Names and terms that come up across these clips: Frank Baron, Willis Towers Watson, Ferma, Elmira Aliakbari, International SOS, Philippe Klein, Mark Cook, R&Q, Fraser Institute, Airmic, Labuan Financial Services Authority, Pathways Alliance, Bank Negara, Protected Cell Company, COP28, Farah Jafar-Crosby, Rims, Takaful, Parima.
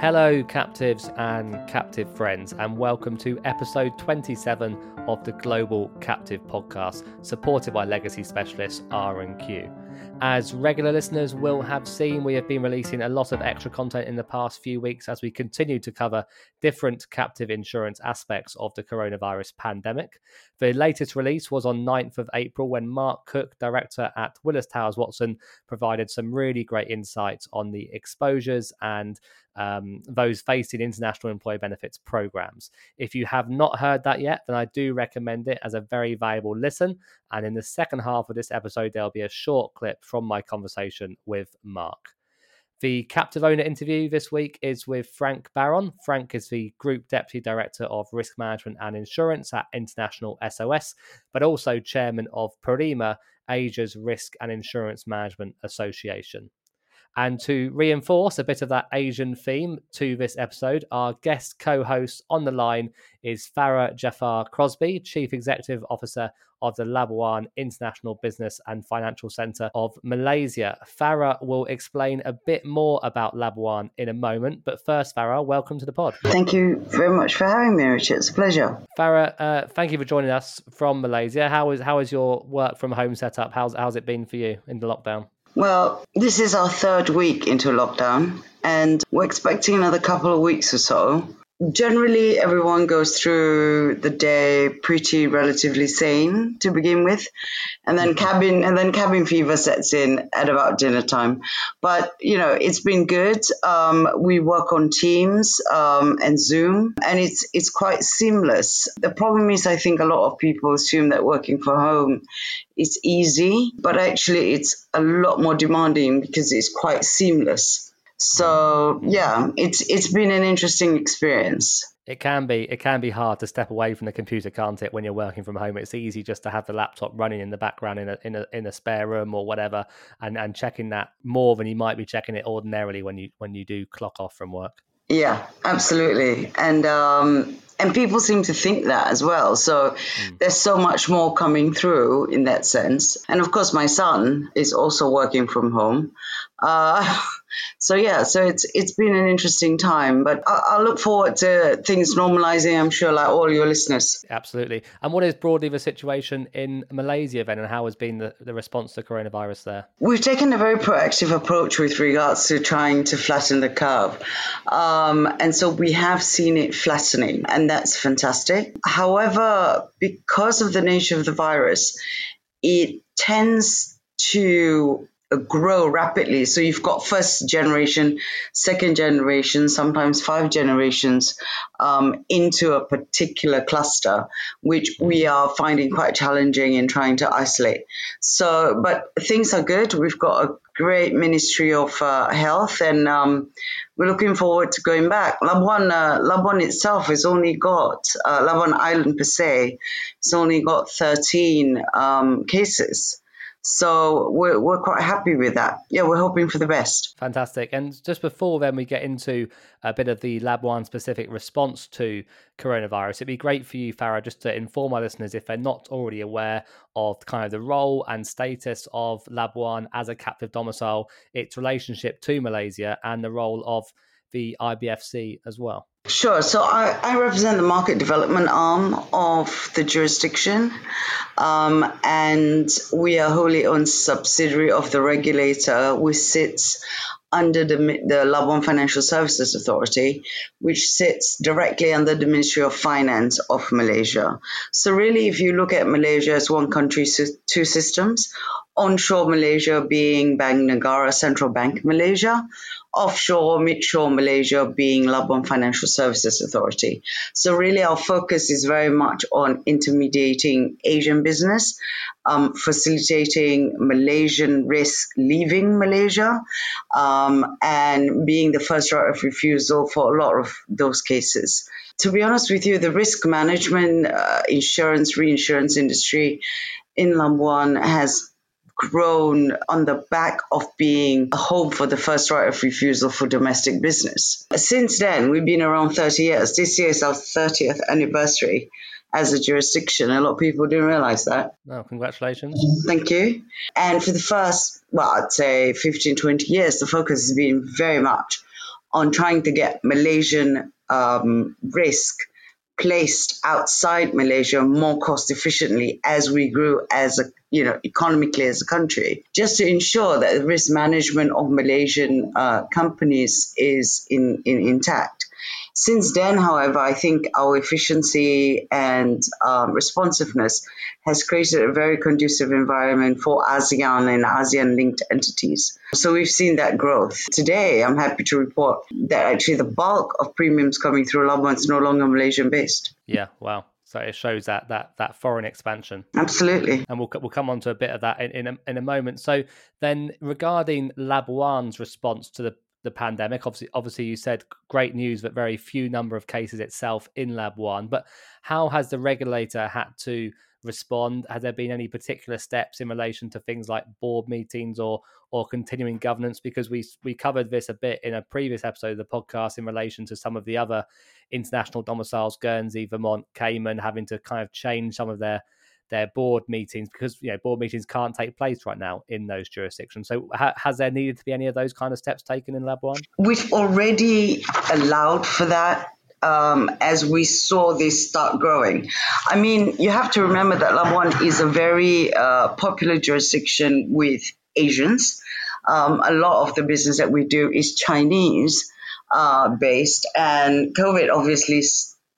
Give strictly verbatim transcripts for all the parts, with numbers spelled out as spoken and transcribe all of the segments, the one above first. Hello, captives and captive friends, and welcome to episode twenty-seven of the Global Captive Podcast, supported by legacy specialist R and Q. As regular listeners will have seen, we have been releasing a lot of extra content in the past few weeks as we continue to cover different captive insurance aspects of the coronavirus pandemic. The latest release was on ninth of April, when Mark Cook, director at Willis Towers Watson, provided some really great insights on the exposures and Um, those faced in international employee benefits programs. If you have not heard that yet, then I do recommend it as a very valuable listen. And in the second half of this episode, there'll be a short clip from my conversation with Mark. The captive owner interview this week is with Frank Baron. Frank is the Group Deputy Director of Risk Management and Insurance at International S O S, but also Chairman of Parima, Asia's Risk and Insurance Management Association. And to reinforce a bit of that Asian theme to this episode, our guest co-host on the line is Farah Jafar-Crosby, Chief Executive Officer of the Labuan International Business and Financial Centre of Malaysia. Farah will explain a bit more about Labuan in a moment, but first, Farah, welcome to the pod. Thank you very much for having me, Richard. It's a pleasure. Farah, uh, thank you for joining us from Malaysia. How is how is your work from home set up? How's how's it been for you in the lockdown? Well, this is our third week into lockdown, and we're expecting another couple of weeks or so. Generally, everyone goes through the day pretty relatively sane to begin with, and then cabin and then cabin fever sets in at about dinner time. But you know, it's been good. Um, we work on Teams um, and Zoom, and it's it's quite seamless. The problem is, I think a lot of people assume that working from home it's easy, but actually it's a lot more demanding because it's quite seamless. So yeah, it's it's been an interesting experience. It can be it can be hard to step away from the computer, can't it, when you're working from home? It's easy just to have the laptop running in the background in a in a, in a spare room or whatever, and, and checking that more than you might be checking it ordinarily when you when you do clock off from work. Yeah, absolutely. And um And people seem to think that as well. So mm. there's so much more coming through in that sense. And of course, my son is also working from home. Uh, so yeah, so it's it's been an interesting time. But I, I look forward to things normalizing, I'm sure, like all your listeners. Absolutely. And what is broadly the situation in Malaysia then, and how has been the, the response to coronavirus there? We've taken a very proactive approach with regards to trying to flatten the curve. Um, and so we have seen it flattening. And that's fantastic. However, because of the nature of the virus, it tends to grow rapidly. So you've got first generation, second generation, sometimes five generations um, into a particular cluster, which we are finding quite challenging in trying to isolate. So, but things are good. We've got a great Ministry of uh, Health, and um, we're looking forward to going back. Labuan, uh, Labuan itself has only got, uh, Labuan Island per se, it's only got thirteen um, cases. So we're we're quite happy with that. Yeah, we're hoping for the best. Fantastic. And just before then we get into a bit of the Labuan specific response to coronavirus, it'd be great for you, Farah, just to inform our listeners, if they're not already aware, of kind of the role and status of Labuan as a captive domicile, its relationship to Malaysia, and the role of the I B F C as well. Sure. So I, I represent the market development arm of the jurisdiction, um, and we are wholly owned subsidiary of the regulator, which sits under the, the Labuan Financial Services Authority, which sits directly under the Ministry of Finance of Malaysia. So really, if you look at Malaysia as one country, two systems, onshore Malaysia being Bank Negara, Central Bank Malaysia, offshore, midshore Malaysia being Labuan Financial Services Authority. So really our focus is very much on intermediating Asian business, um, facilitating Malaysian risk leaving Malaysia, um, and being the first right of refusal for a lot of those cases. To be honest with you, the risk management, uh, insurance, reinsurance industry in Labuan has grown on the back of being a home for the first right of refusal for domestic business. Since then, we've been around thirty years. This year is our thirtieth anniversary as a jurisdiction. A lot of people didn't realize that. Oh, congratulations. Thank you. And for the first, well, I'd say fifteen, twenty years, the focus has been very much on trying to get Malaysian um, risk placed outside Malaysia more cost efficiently as we grew as a, you know, economically as a country, just to ensure that the risk management of Malaysian uh, companies is in, in intact. Since then, however, I think our efficiency and um, responsiveness has created a very conducive environment for ASEAN and ASEAN-linked entities. So we've seen that growth. Today, I'm happy to report that actually the bulk of premiums coming through Labuan is no longer Malaysian-based. Yeah, wow. So it shows that that that foreign expansion. Absolutely. And we'll we'll come on to a bit of that in, in, a, in a moment. So then regarding Labuan's response to the the pandemic, obviously, obviously you said great news, but very few number of cases itself in Labuan. But how has the regulator had to respond? Has there been any particular steps in relation to things like board meetings or or continuing governance? Because we we covered this a bit in a previous episode of the podcast in relation to some of the other international domiciles, Guernsey, Vermont, Cayman, having to kind of change some of their their board meetings because, you know, board meetings can't take place right now in those jurisdictions. So ha- has there needed to be any of those kind of steps taken in Labuan? We've already allowed for that. Um, as we saw this start growing. I mean, you have to remember that Labuan is a very uh, popular jurisdiction with Asians. Um, a lot of the business that we do is Chinese uh, based, and COVID obviously,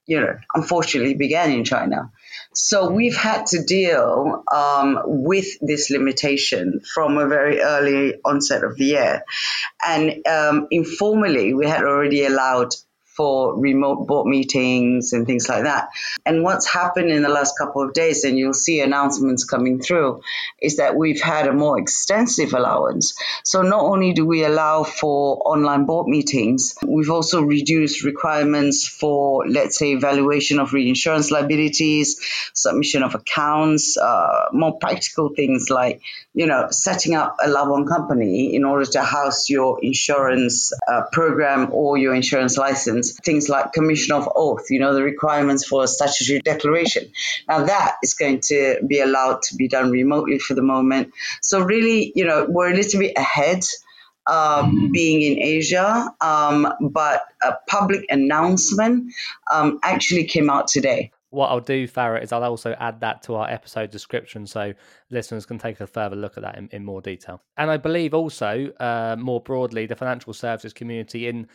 you know, unfortunately began in China. So we've had to deal um, with this limitation from a very early onset of the year. And um, informally, we had already allowed for remote board meetings and things like that. And what's happened in the last couple of days, and you'll see announcements coming through, is that we've had a more extensive allowance. So not only do we allow for online board meetings, we've also reduced requirements for, let's say, evaluation of reinsurance liabilities, submission of accounts, uh, more practical things like, you know, setting up a Labuan company in order to house your insurance uh, program or your insurance license. Things like commission of oath, you know, the requirements for a statutory declaration. Now that is going to be allowed to be done remotely for the moment. So really, you know, we're a little bit ahead um, being in Asia, um, but a public announcement um, actually came out today. What I'll do, Farah, is I'll also add that to our episode description so listeners can take a further look at that in, in more detail. And I believe also, uh, more broadly, the financial services community in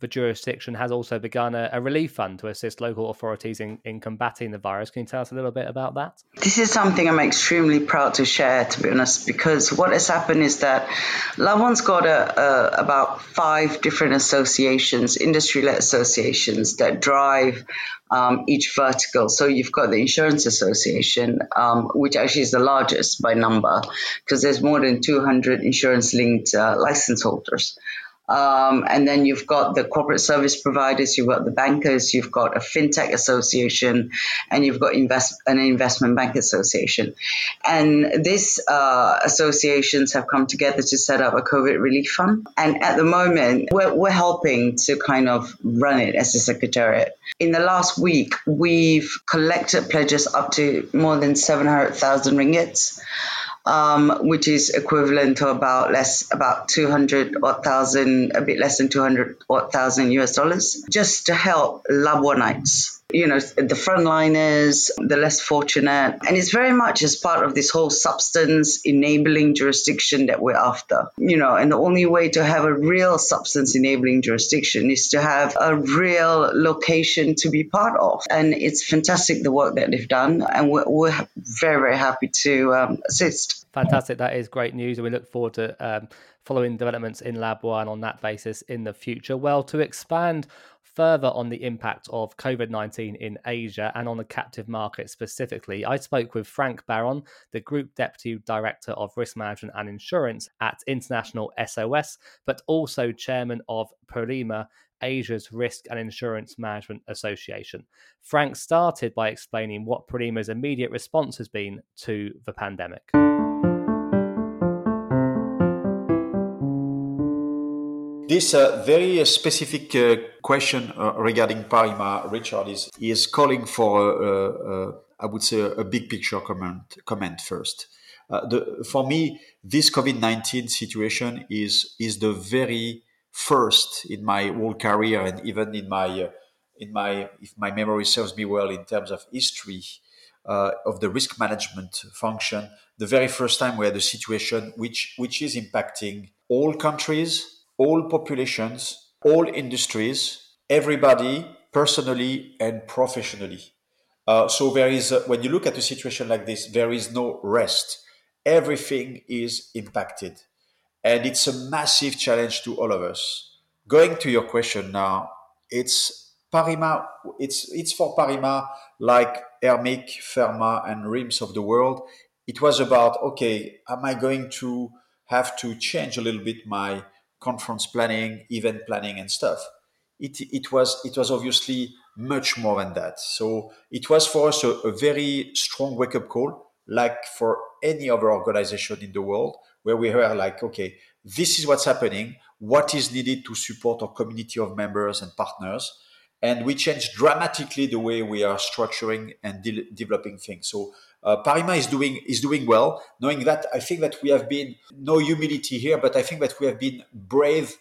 the jurisdiction has also begun a, a relief fund to assist local authorities in, in combating the virus. Can you tell us a little bit about that? This is something I'm extremely proud to share, to be honest, because what has happened is that Labuan's got a, a, about five different associations, industry-led associations that drive um, each vertical. So you've got the Insurance Association, um, which actually is the largest by number, because there's more than two hundred insurance-linked uh, license holders. Um, and then you've got the corporate service providers, you've got the bankers, you've got a fintech association, and you've got invest- an investment bank association. And these uh, associations have come together to set up a COVID relief fund. And at the moment, we're, we're helping to kind of run it as a secretariat. In the last week, we've collected pledges up to more than seven hundred thousand ringgits. Um, which is equivalent to about less, about two hundred odd thousand, a bit less than two hundred odd thousand U S dollars, just to help Labuanites, you know, the frontliners, the less fortunate. And it's very much as part of this whole substance enabling jurisdiction that we're after, you know, and the only way to have a real substance enabling jurisdiction is to have a real location to be part of. And it's fantastic the work that they've done. And we're, we're very, very happy to um, assist. Fantastic. That is great news. And we look forward to um, following developments in Labuan on that basis in the future. Well, to expand further on the impact of COVID nineteen in Asia and on the captive market specifically, I spoke with Frank Baron, the Group Deputy Director of Risk Management and Insurance at International S O S, but also Chairman of Parima, Asia's Risk and Insurance Management Association. Frank started by explaining what Parima's immediate response has been to the pandemic. This uh, very uh, specific uh, question uh, regarding Parima, Richard, is, is calling for, uh, uh, I would say, a big picture comment, comment first. Uh, the, for me, this COVID nineteen situation is, is the very first in my whole career, and even in my uh, in my if my memory serves me well in terms of history uh, of the risk management function. The very first time we had a situation which which is impacting all countries, all populations, all industries, everybody personally and professionally. Uh, so there is uh, when you look at a situation like this, there is no rest. Everything is impacted. And it's a massive challenge to all of us. Going to your question now, it's Parima. It's it's for Parima, like Airmic, Ferma, and Rims of the world. It was about, okay, am I going to have to change a little bit my conference planning, event planning, and stuff? It it was it was obviously much more than that. So it was for us a, a very strong wake-up call, like for any other organization in the world, where we were like, okay, this is what's happening, what is needed to support our community of members and partners. And we changed dramatically the way we are structuring and de- developing things. So uh, Parima is doing is doing well. Knowing that, I think that we have been, no humility here, but I think that we have been brave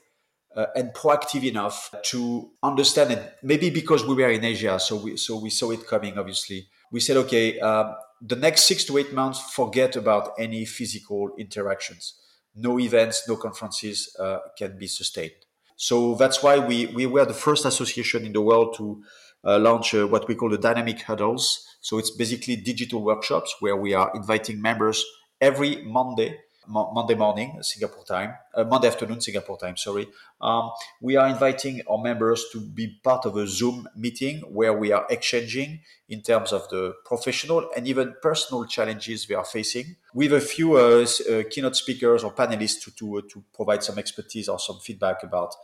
uh, and proactive enough to understand it. Maybe because we were in Asia, so we, so we saw it coming, obviously. We said, okay, um, the next six to eight months, forget about any physical interactions. No events, no conferences uh, can be sustained. So that's why we, we were the first association in the world to uh, launch uh, what we call the dynamic huddles. So it's basically digital workshops where we are inviting members every Monday, mo- Monday morning, Singapore time, uh, Monday afternoon, Singapore time, sorry. Um, we are inviting our members to be part of a Zoom meeting where we are exchanging in terms of the professional and even personal challenges they are facing, with a few uh, uh, keynote speakers or panelists to, to, uh, to provide some expertise or some feedback about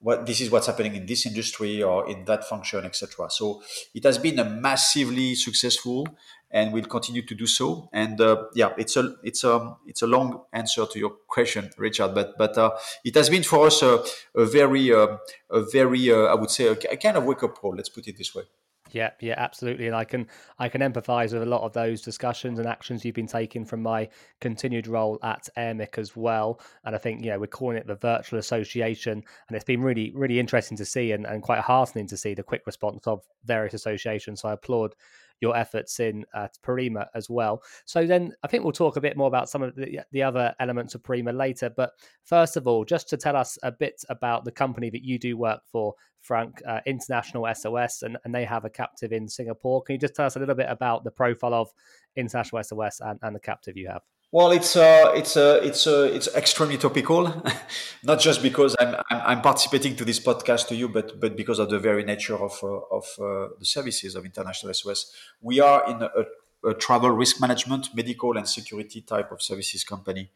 what this is what's happening in this industry or in that function, et cetera. So it has been a massively successful, and will continue to do so. And uh, yeah, it's a it's a it's a long answer to your question, Richard. But but uh, it has been for us a a very uh, a very uh, I would say a, a kind of wake up call. Let's put it this way. Yeah, yeah, absolutely. And I can I can empathise with a lot of those discussions and actions you've been taking from my continued role at Airmic as well. And I think, you know, we're calling it the virtual association. And it's been really, really interesting to see and, and quite heartening to see the quick response of various associations. So I applaud your efforts in uh, Parima as well. So then I think we'll talk a bit more about some of the, the other elements of Parima later. But first of all, just to tell us a bit about the company that you do work for, Frank, uh, International S O S, and, and they have a captive in Singapore. Can you just tell us a little bit about the profile of International S O S and, and the captive you have? Well, it's uh, it's uh, it's uh, it's extremely topical, not just because I'm, I'm I'm participating to this podcast to you, but but because of the very nature of uh, of uh, the services of International S O S. We are in a, a travel risk management, medical, and security type of services company.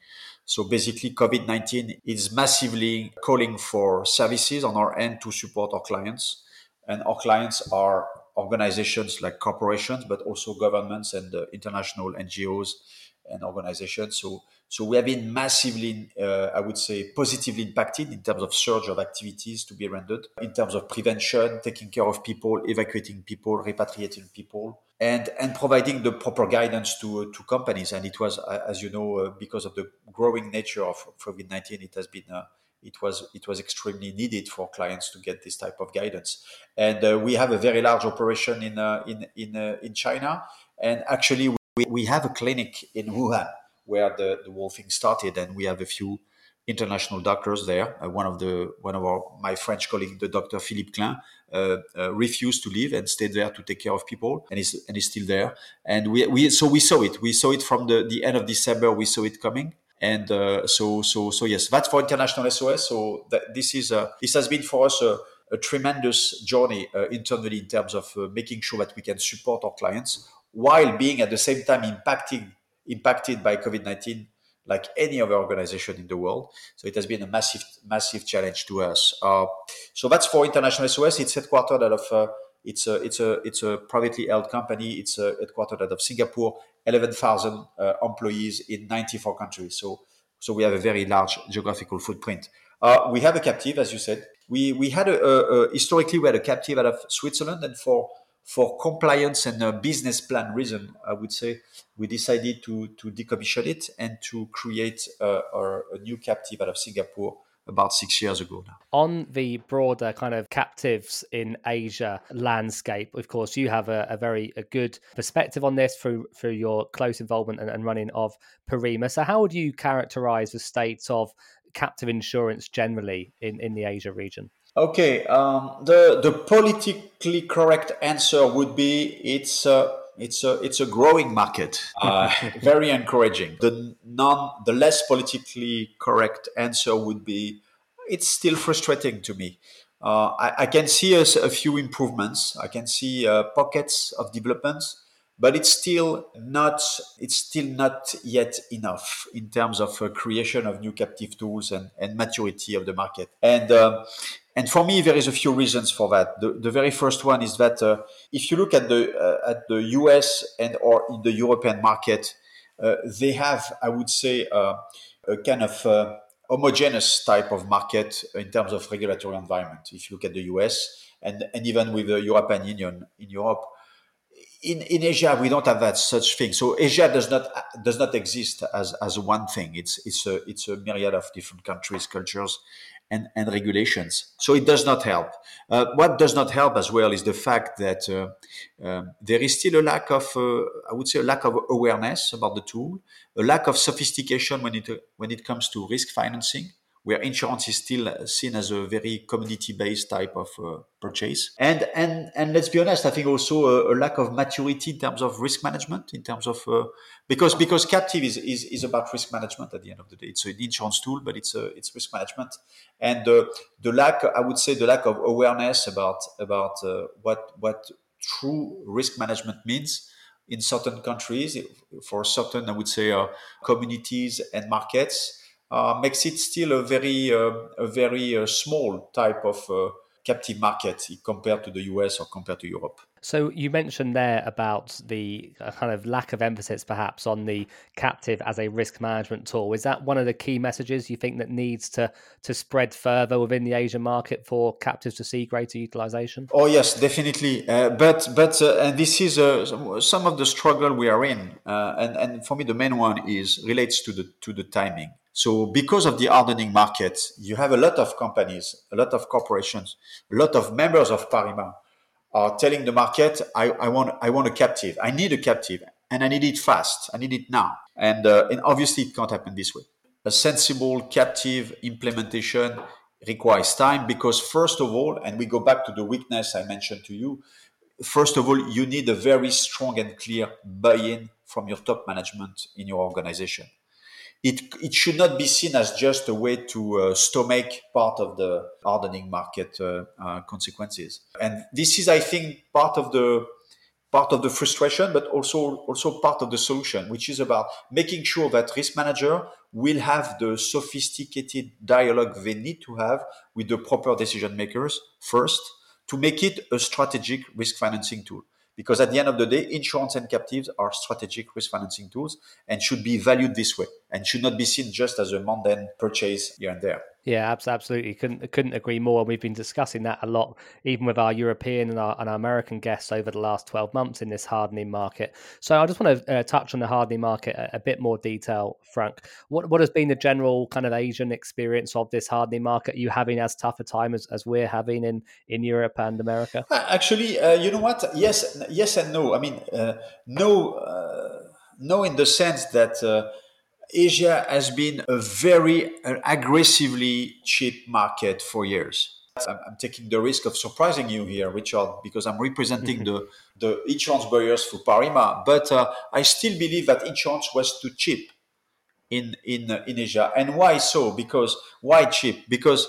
So basically, COVID nineteen is massively calling for services on our end to support our clients, and our clients are organizations like corporations, but also governments and uh, international N G Os. And organizations. So, so we have been massively, uh, I would say, positively impacted in terms of surge of activities to be rendered, in terms of prevention, taking care of people, evacuating people, repatriating people, and and providing the proper guidance to to companies. And it was, as you know, uh, because of the growing nature of COVID nineteen, it has been, uh, it was, it was extremely needed for clients to get this type of guidance. And uh, we have a very large operation in uh, in in uh, in China, and actually. We have a clinic in Wuhan where the, the whole thing started, and we have a few international doctors there. Uh, one of the one of our, my French colleague, the doctor Philippe Klein, uh, uh, refused to leave and stayed there to take care of people, and is and is still there. And we we so we saw it. We saw it from the, the end of December. We saw it coming, and uh, so so so yes, that's for International S O S. So that this is a, this has been for us a, a tremendous journey uh, internally in terms of uh, making sure that we can support our clients, while being at the same time impacting, impacted by COVID nineteen like any other organization in the world. So it has been a massive, massive challenge to us. Uh, so that's for International S O S. It's headquartered out of, uh, it's, a, it's, a, it's a privately held company. It's uh, headquartered out of Singapore, eleven thousand uh, employees in ninety-four countries. So, so we have a very large geographical footprint. Uh, we have a captive, as you said. We, we had a, a, a, historically, we had a captive out of Switzerland, and for For compliance and uh, business plan reason, I would say, we decided to to decommission it and to create uh, our, a new captive out of Singapore, about six years ago now. On the broader kind of captives in Asia landscape, of course, you have a, a very a good perspective on this through through your close involvement and, and running of Parima. So how would you characterize the state of captive insurance generally in, in the Asia region? Okay, um, the the politically correct answer would be it's uh, it's a it's a growing market, uh, very encouraging. The non the less politically correct answer would be it's still frustrating to me. Uh, I, I can see a, a few improvements. I can see uh, pockets of developments, but it's still not it's still not yet enough in terms of uh, creation of new captive tools and, and maturity of the market. And um, And for me, there is a few reasons for that. The, the very first one is that uh, if you look at the uh, at the U S and or in the European market, uh, they have, I would say, uh, a kind of uh, homogeneous type of market in terms of regulatory environment. If you look at the U S and, and even with the European Union in Europe, in, in Asia we don't have that such thing. So Asia does not does not exist as as one thing. It's it's a it's a myriad of different countries, cultures, And, and regulations. So it does not help. Uh, what does not help as well is the fact that uh, um, there is still a lack of, uh, I would say, a lack of awareness about the tool, a lack of sophistication when it uh, when it comes to risk financing, where insurance is still seen as a very commodity-based type of uh, purchase. And and and let's be honest, I think also a, a lack of maturity in terms of risk management, in terms of uh, because because captive is, is is about risk management at the end of the day. It's an insurance tool, but it's a, it's risk management. And uh, the lack, I would say, the lack of awareness about about uh, what what true risk management means in certain countries for certain, I would say, uh, communities and markets. Uh, makes it still a very, uh, a very uh, small type of uh, captive market compared to the U S or compared to Europe. So you mentioned there about the kind of lack of emphasis, perhaps, on the captive as a risk management tool. Is that one of the key messages you think that needs to to spread further within the Asian market for captives to see greater utilization? Oh yes, definitely. Uh, but but uh, and this is uh, some of the struggle we are in, uh, and and for me the main one is relates to the to the timing. So because of the hardening market, you have a lot of companies, a lot of corporations, a lot of members of Parima are telling the market, I, I want I want a captive. I need a captive and I need it fast. I need it now. And, uh, and obviously it can't happen this way. A sensible captive implementation requires time because first of all, and we go back to the weakness I mentioned to you, first of all, you need a very strong and clear buy-in from your top management in your organization. It it should not be seen as just a way to uh, stomach part of the hardening market uh, uh, consequences, and this is, I think, part of the part of the frustration, but also also part of the solution, which is about making sure that risk manager will have the sophisticated dialogue they need to have with the proper decision makers first to make it a strategic risk financing tool. Because at the end of the day, insurance and captives are strategic risk financing tools and should be valued this way and should not be seen just as a mundane purchase here and there. Yeah, absolutely. Couldn't couldn't agree more. We've been discussing that a lot, even with our European and our, and our American guests over the last twelve months in this hardening market. So I just want to uh, touch on the hardening market a, a bit more detail, Frank. What what has been the general kind of Asian experience of this hardening market? Are you having as tough a time as, as we're having in, in Europe and America? Actually, uh, you know what? Yes, yes and no. I mean, uh, no, uh, no in the sense that... Uh, Asia has been a very aggressively cheap market for years. I'm taking the risk of surprising you here, Richard, because I'm representing the, the insurance buyers for Parima. But uh, I still believe that insurance was too cheap in in uh, in Asia. And why so? Because why cheap? Because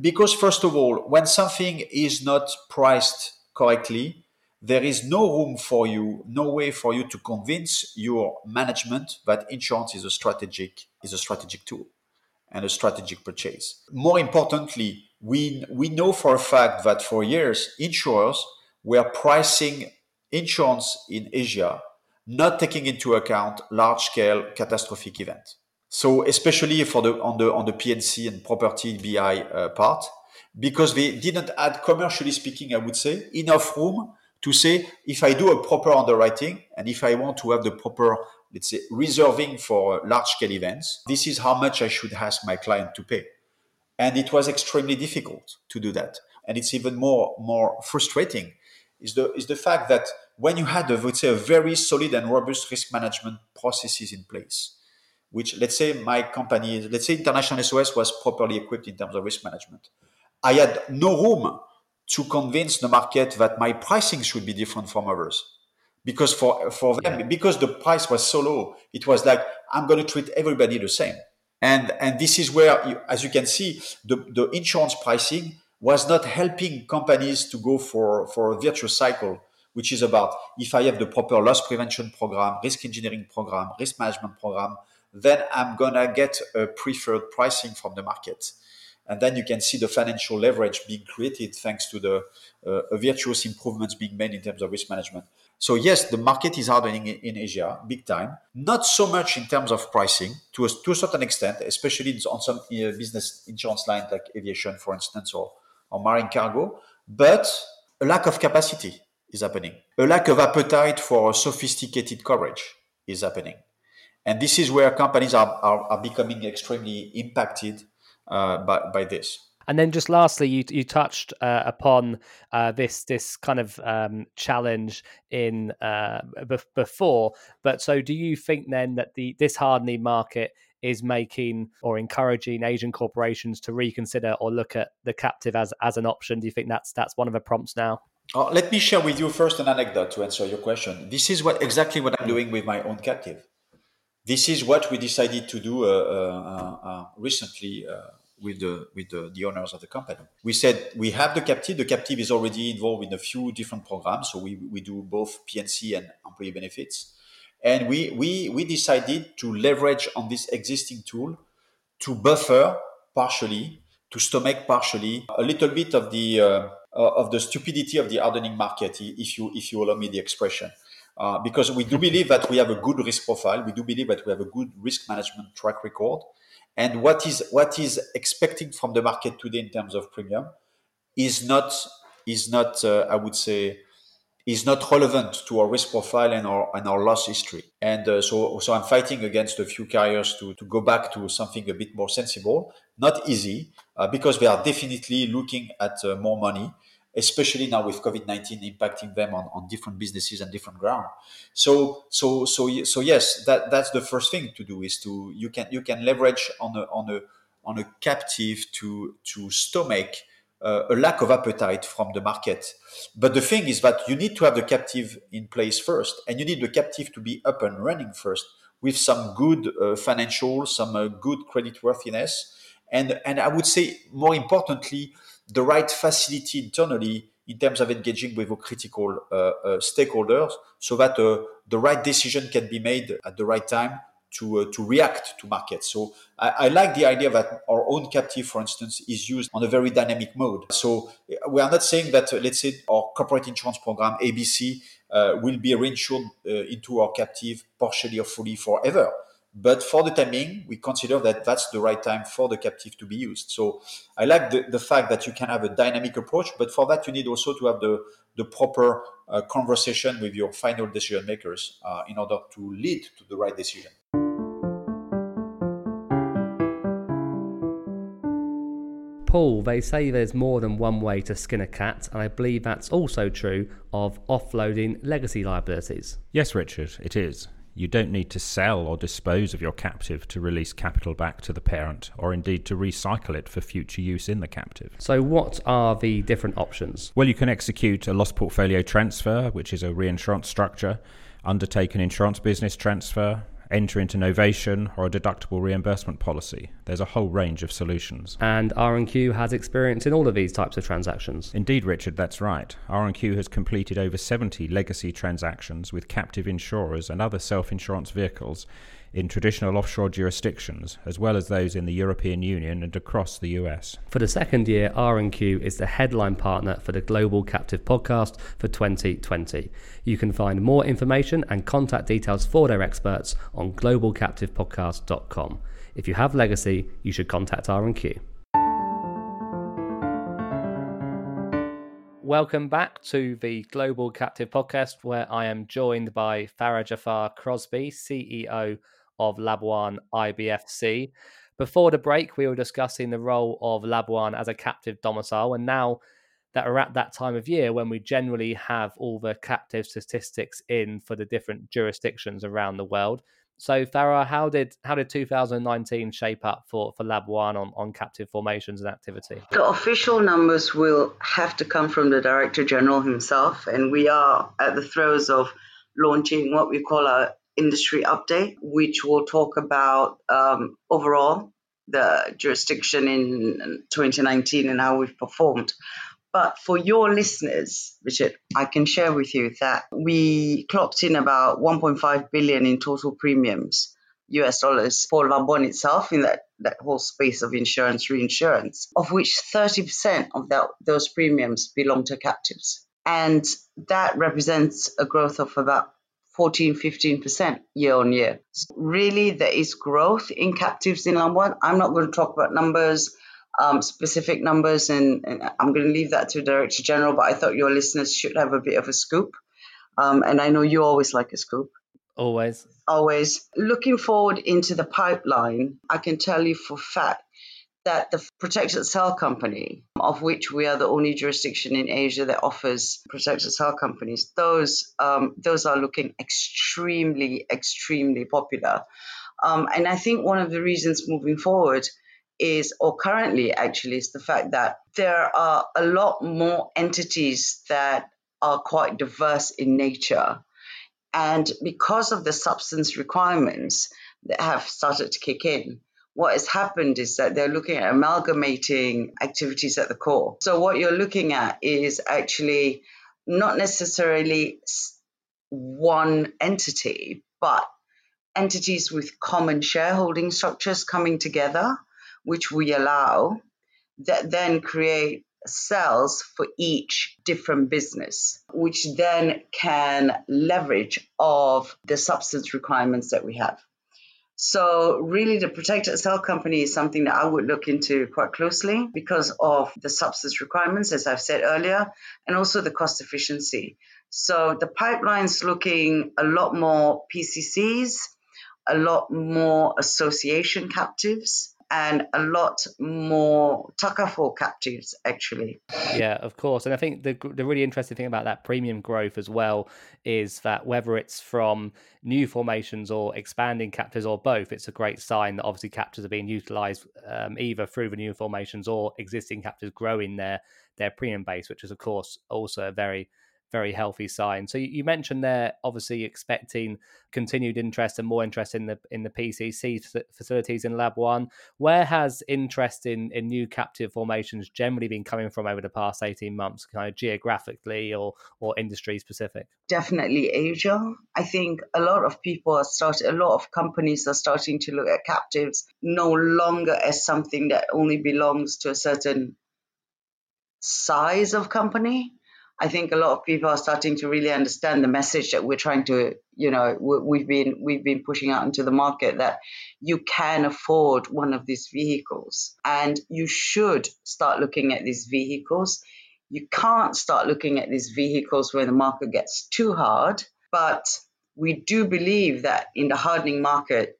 because first of all, when something is not priced correctly, there is no room for you, no way for you to convince your management that insurance is a strategic is a strategic tool and a strategic purchase. More importantly, we we know for a fact that for years insurers were pricing insurance in Asia, not taking into account large-scale catastrophic events. So especially for the on the on the P and C and property B I uh, part, because they didn't add, commercially speaking, I would say, enough room to say, if I do a proper underwriting and if I want to have the proper, let's say, reserving for large-scale events, this is how much I should ask my client to pay. And it was extremely difficult to do that. And it's even more more frustrating is the is the fact that when you had, I would say, a very solid and robust risk management processes in place, which, let's say, my company, let's say International S O S was properly equipped in terms of risk management. I had no room to convince the market that my pricing should be different from others. Because for, for them, yeah. because the price was so low, it was like, I'm going to treat everybody the same. And and this is where, you, as you can see, the, the insurance pricing was not helping companies to go for, for a virtuous cycle, which is about, if I have the proper loss prevention program, risk engineering program, risk management program, then I'm going to get a preferred pricing from the market. And then you can see the financial leverage being created thanks to the uh, virtuous improvements being made in terms of risk management. So yes, the market is hardening in Asia, big time. Not so much in terms of pricing, to a, to a certain extent, especially on some uh, business insurance lines like aviation, for instance, or, or marine cargo. But a lack of capacity is happening. A lack of appetite for sophisticated coverage is happening. And this is where companies are, are, are becoming extremely impacted uh, by, by this. And then just lastly, you you touched uh, upon uh, this this kind of um, challenge in uh, b- before. But so do you think then that the this hardening market is making or encouraging Asian corporations to reconsider or look at the captive as, as an option? Do you think that's that's one of the prompts now? Oh, let me share with you first an anecdote to answer your question. This is what exactly what I'm doing with my own captive. This is what we decided to do uh, uh, uh, recently uh, with the with the, the owners of the company. We said we have the captive. The captive is already involved in a few different programs. So we, we do both P and C and employee benefits. And we, we, we decided to leverage on this existing tool to buffer partially, to stomach partially, a little bit of the uh, of the stupidity of the hardening market, if you if you allow me the expression. Uh, because we do believe that we have a good risk profile, we do believe that we have a good risk management track record, and what is what is expected from the market today in terms of premium is not is not uh, I would say is not relevant to our risk profile and our and our loss history. And uh, so so I'm fighting against a few carriers to to go back to something a bit more sensible. Not easy uh, because they are definitely looking at uh, more money, especially now with COVID nineteen impacting them on, on different businesses and different ground. So, so, so, so yes, that, that's the first thing to do is to, you can, you can leverage on a, on a, on a captive to, to stomach uh, a lack of appetite from the market. But the thing is that you need to have the captive in place first, and you need the captive to be up and running first with some good uh, financial, some uh, good creditworthiness. And, and I would say more importantly, the right facility internally in terms of engaging with the critical uh, uh, stakeholders so that uh, the right decision can be made at the right time to uh, to react to markets. So I, I like the idea that our own captive, for instance, is used on a very dynamic mode. So we are not saying that, uh, let's say, our corporate insurance program, A B C, uh, will be reinsured uh, into our captive partially or fully forever. But for the timing, we consider that that's the right time for the captive to be used. So I like the, the fact that you can have a dynamic approach, but for that, you need also to have the, the proper uh, conversation with your final decision makers uh, in order to lead to the right decision. Paul, they say there's more than one way to skin a cat, and I believe that's also true of offloading legacy liabilities. Yes, Richard, it is. You don't need to sell or dispose of your captive to release capital back to the parent, or indeed to recycle it for future use in the captive. So what are the different options? Well, you can execute a loss portfolio transfer, which is a reinsurance structure, undertake an insurance business transfer, enter into novation or a deductible reimbursement policy. There's a whole range of solutions. And R and Q has experience in all of these types of transactions. Indeed, Richard, that's right. R and Q has completed over seventy legacy transactions with captive insurers and other self-insurance vehicles in traditional offshore jurisdictions, as well as those in the European Union and across the U S. For the second year, R and Q is the headline partner for the Global Captive Podcast for twenty twenty. You can find more information and contact details for their experts on global captive podcast dot com. If you have legacy, you should contact R and Q. Welcome back to the Global Captive Podcast, where I am joined by Farah Jafar-Crosby, C E O of Labuan I B F C. Before the break, we were discussing the role of Labuan as a captive domicile, and now that are at that time of year when we generally have all the captive statistics in for the different jurisdictions around the world. So Farah, how did how did two thousand nineteen shape up for, for Labuan on, on captive formations and activity? The official numbers will have to come from the Director General himself, and we are at the throes of launching what we call our industry update, which will talk about um, overall the jurisdiction in twenty nineteen and how we've performed. But for your listeners, Richard, I can share with you that we clocked in about one point five billion in total premiums, U S dollars, for Labuan itself in that, that whole space of insurance, reinsurance, of which thirty percent of that, those premiums belong to captives. And that represents a growth of about fourteen, fifteen percent year on year. So really, there is growth in captives in Labuan. I'm not going to talk about numbers. Um, specific numbers, and, and I'm going to leave that to Director General, but I thought your listeners should have a bit of a scoop. Um, and I know you always like a scoop. Always. Always. Looking forward into the pipeline, I can tell you for a fact that the Protected Cell Company, of which we are the only jurisdiction in Asia that offers Protected Cell Companies, those, um, those are looking extremely, extremely popular. Um, and I think one of the reasons moving forward is, or currently actually, is the fact that there are a lot more entities that are quite diverse in nature. And because of the substance requirements that have started to kick in, what has happened is that they're looking at amalgamating activities at the core. So what you're looking at is actually not necessarily one entity, but entities with common shareholding structures coming together, which we allow, that then create cells for each different business, which then can leverage of the substance requirements that we have. So really, the Protected Cell Company is something that I would look into quite closely because of the substance requirements, as I've said earlier, and also the cost efficiency. So the pipeline's looking a lot more P C Cs, a lot more association captives, and a lot more Takaful captives, actually. Yeah, of course. And I think the the really interesting thing about that premium growth as well is that whether it's from new formations or expanding captives or both, it's a great sign that obviously captives are being utilised um, either through the new formations or existing captives growing their, their premium base, which is, of course, also a very very healthy sign. So you mentioned there, obviously expecting continued interest and more interest in the in the P C C facilities in Labuan. Where has interest in, in new captive formations generally been coming from over the past eighteen months, kind of geographically or, or industry specific? Definitely Asia. I think a lot of people are starting, a lot of companies are starting to look at captives no longer as something that only belongs to a certain size of company. I think a lot of people are starting to really understand the message that we're trying to, you know, we've been we've been pushing out into the market, that you can afford one of these vehicles and you should start looking at these vehicles. You can't start looking at these vehicles when the market gets too hard, but we do believe that in the hardening market,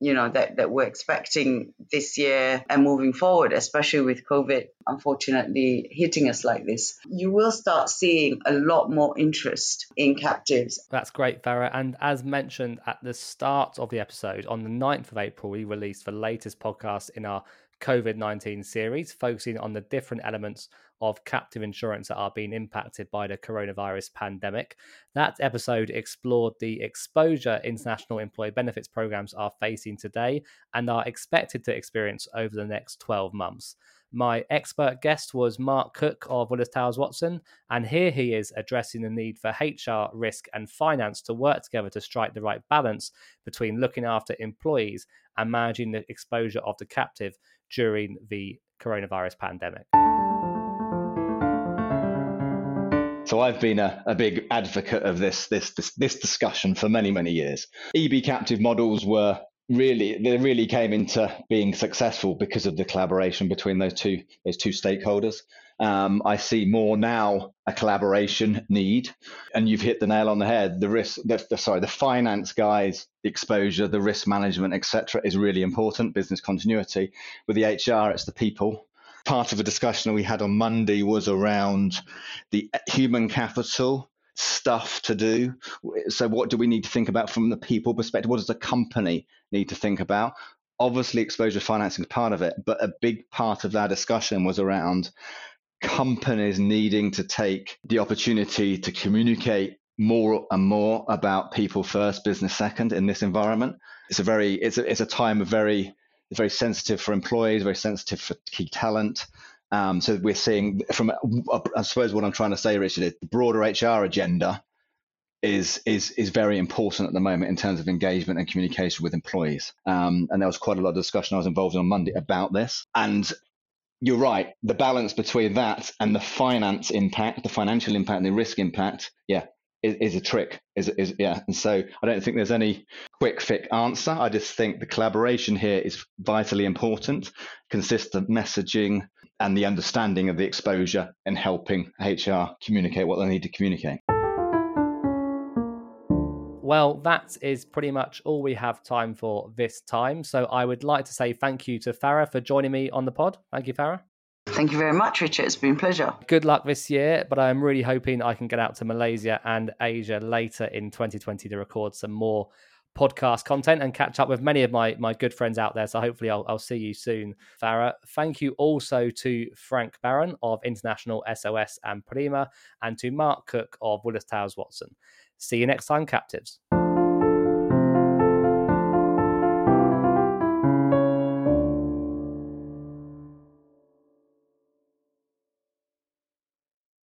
you know, that, that we're expecting this year and moving forward, especially with COVID, unfortunately, hitting us like this, you will start seeing a lot more interest in captives. That's great, Farah. And as mentioned at the start of the episode, on the ninth of April, we released the latest podcast in our COVID nineteen series, focusing on the different elements of captive insurance that are being impacted by the coronavirus pandemic. That episode explored the exposure international employee benefits programs are facing today and are expected to experience over the next twelve months. My expert guest was Mark Cook of Willis Towers Watson, and here he is addressing the need for H R, risk and finance to work together to strike the right balance between looking after employees and managing the exposure of the captive during the coronavirus pandemic. So I've been a, a big advocate of this, this this this discussion for many, many years. E B captive models were really they really came into being successful because of the collaboration between those two those two stakeholders. Um, I see more now a collaboration need, and you've hit the nail on the head. The risk, the, the, sorry, the finance guys, the exposure, the risk management, et cetera, is really important. Business continuity. With the H R, it's the people. Part of the discussion we had on Monday was around the human capital stuff to do. So, what do we need to think about from the people perspective? What does the company need to think about? Obviously, exposure financing is part of it, but a big part of that discussion was around companies needing to take the opportunity to communicate more and more about people first, business second in this environment. It's a very, it's a, it's a time of very, very sensitive for employees, very sensitive for key talent. Um, so we're seeing from, I suppose what I'm trying to say, Richard, is the broader H R agenda is is is very important at the moment in terms of engagement and communication with employees. Um, and there was quite a lot of discussion I was involved in on Monday about this. And you're right. The balance between that and the finance impact, the financial impact and the risk impact, yeah, is, is a trick. Is is yeah. And so I don't think there's any quick fix answer. I just think the collaboration here is vitally important, consistent messaging and the understanding of the exposure and helping H R communicate what they need to communicate. Well, that is pretty much all we have time for this time. So I would like to say thank you to Farah for joining me on the pod. Thank you, Farah. Thank you very much, Richard. It's been a pleasure. Good luck this year, but I'm really hoping I can get out to Malaysia and Asia later in twenty twenty to record some more podcast content and catch up with many of my my good friends out there. So hopefully I'll, I'll see you soon, Farah. Thank you also to Frank Baron of International S O S and Parima, and to Mark Cook of Willis Towers Watson. See you next time, captives.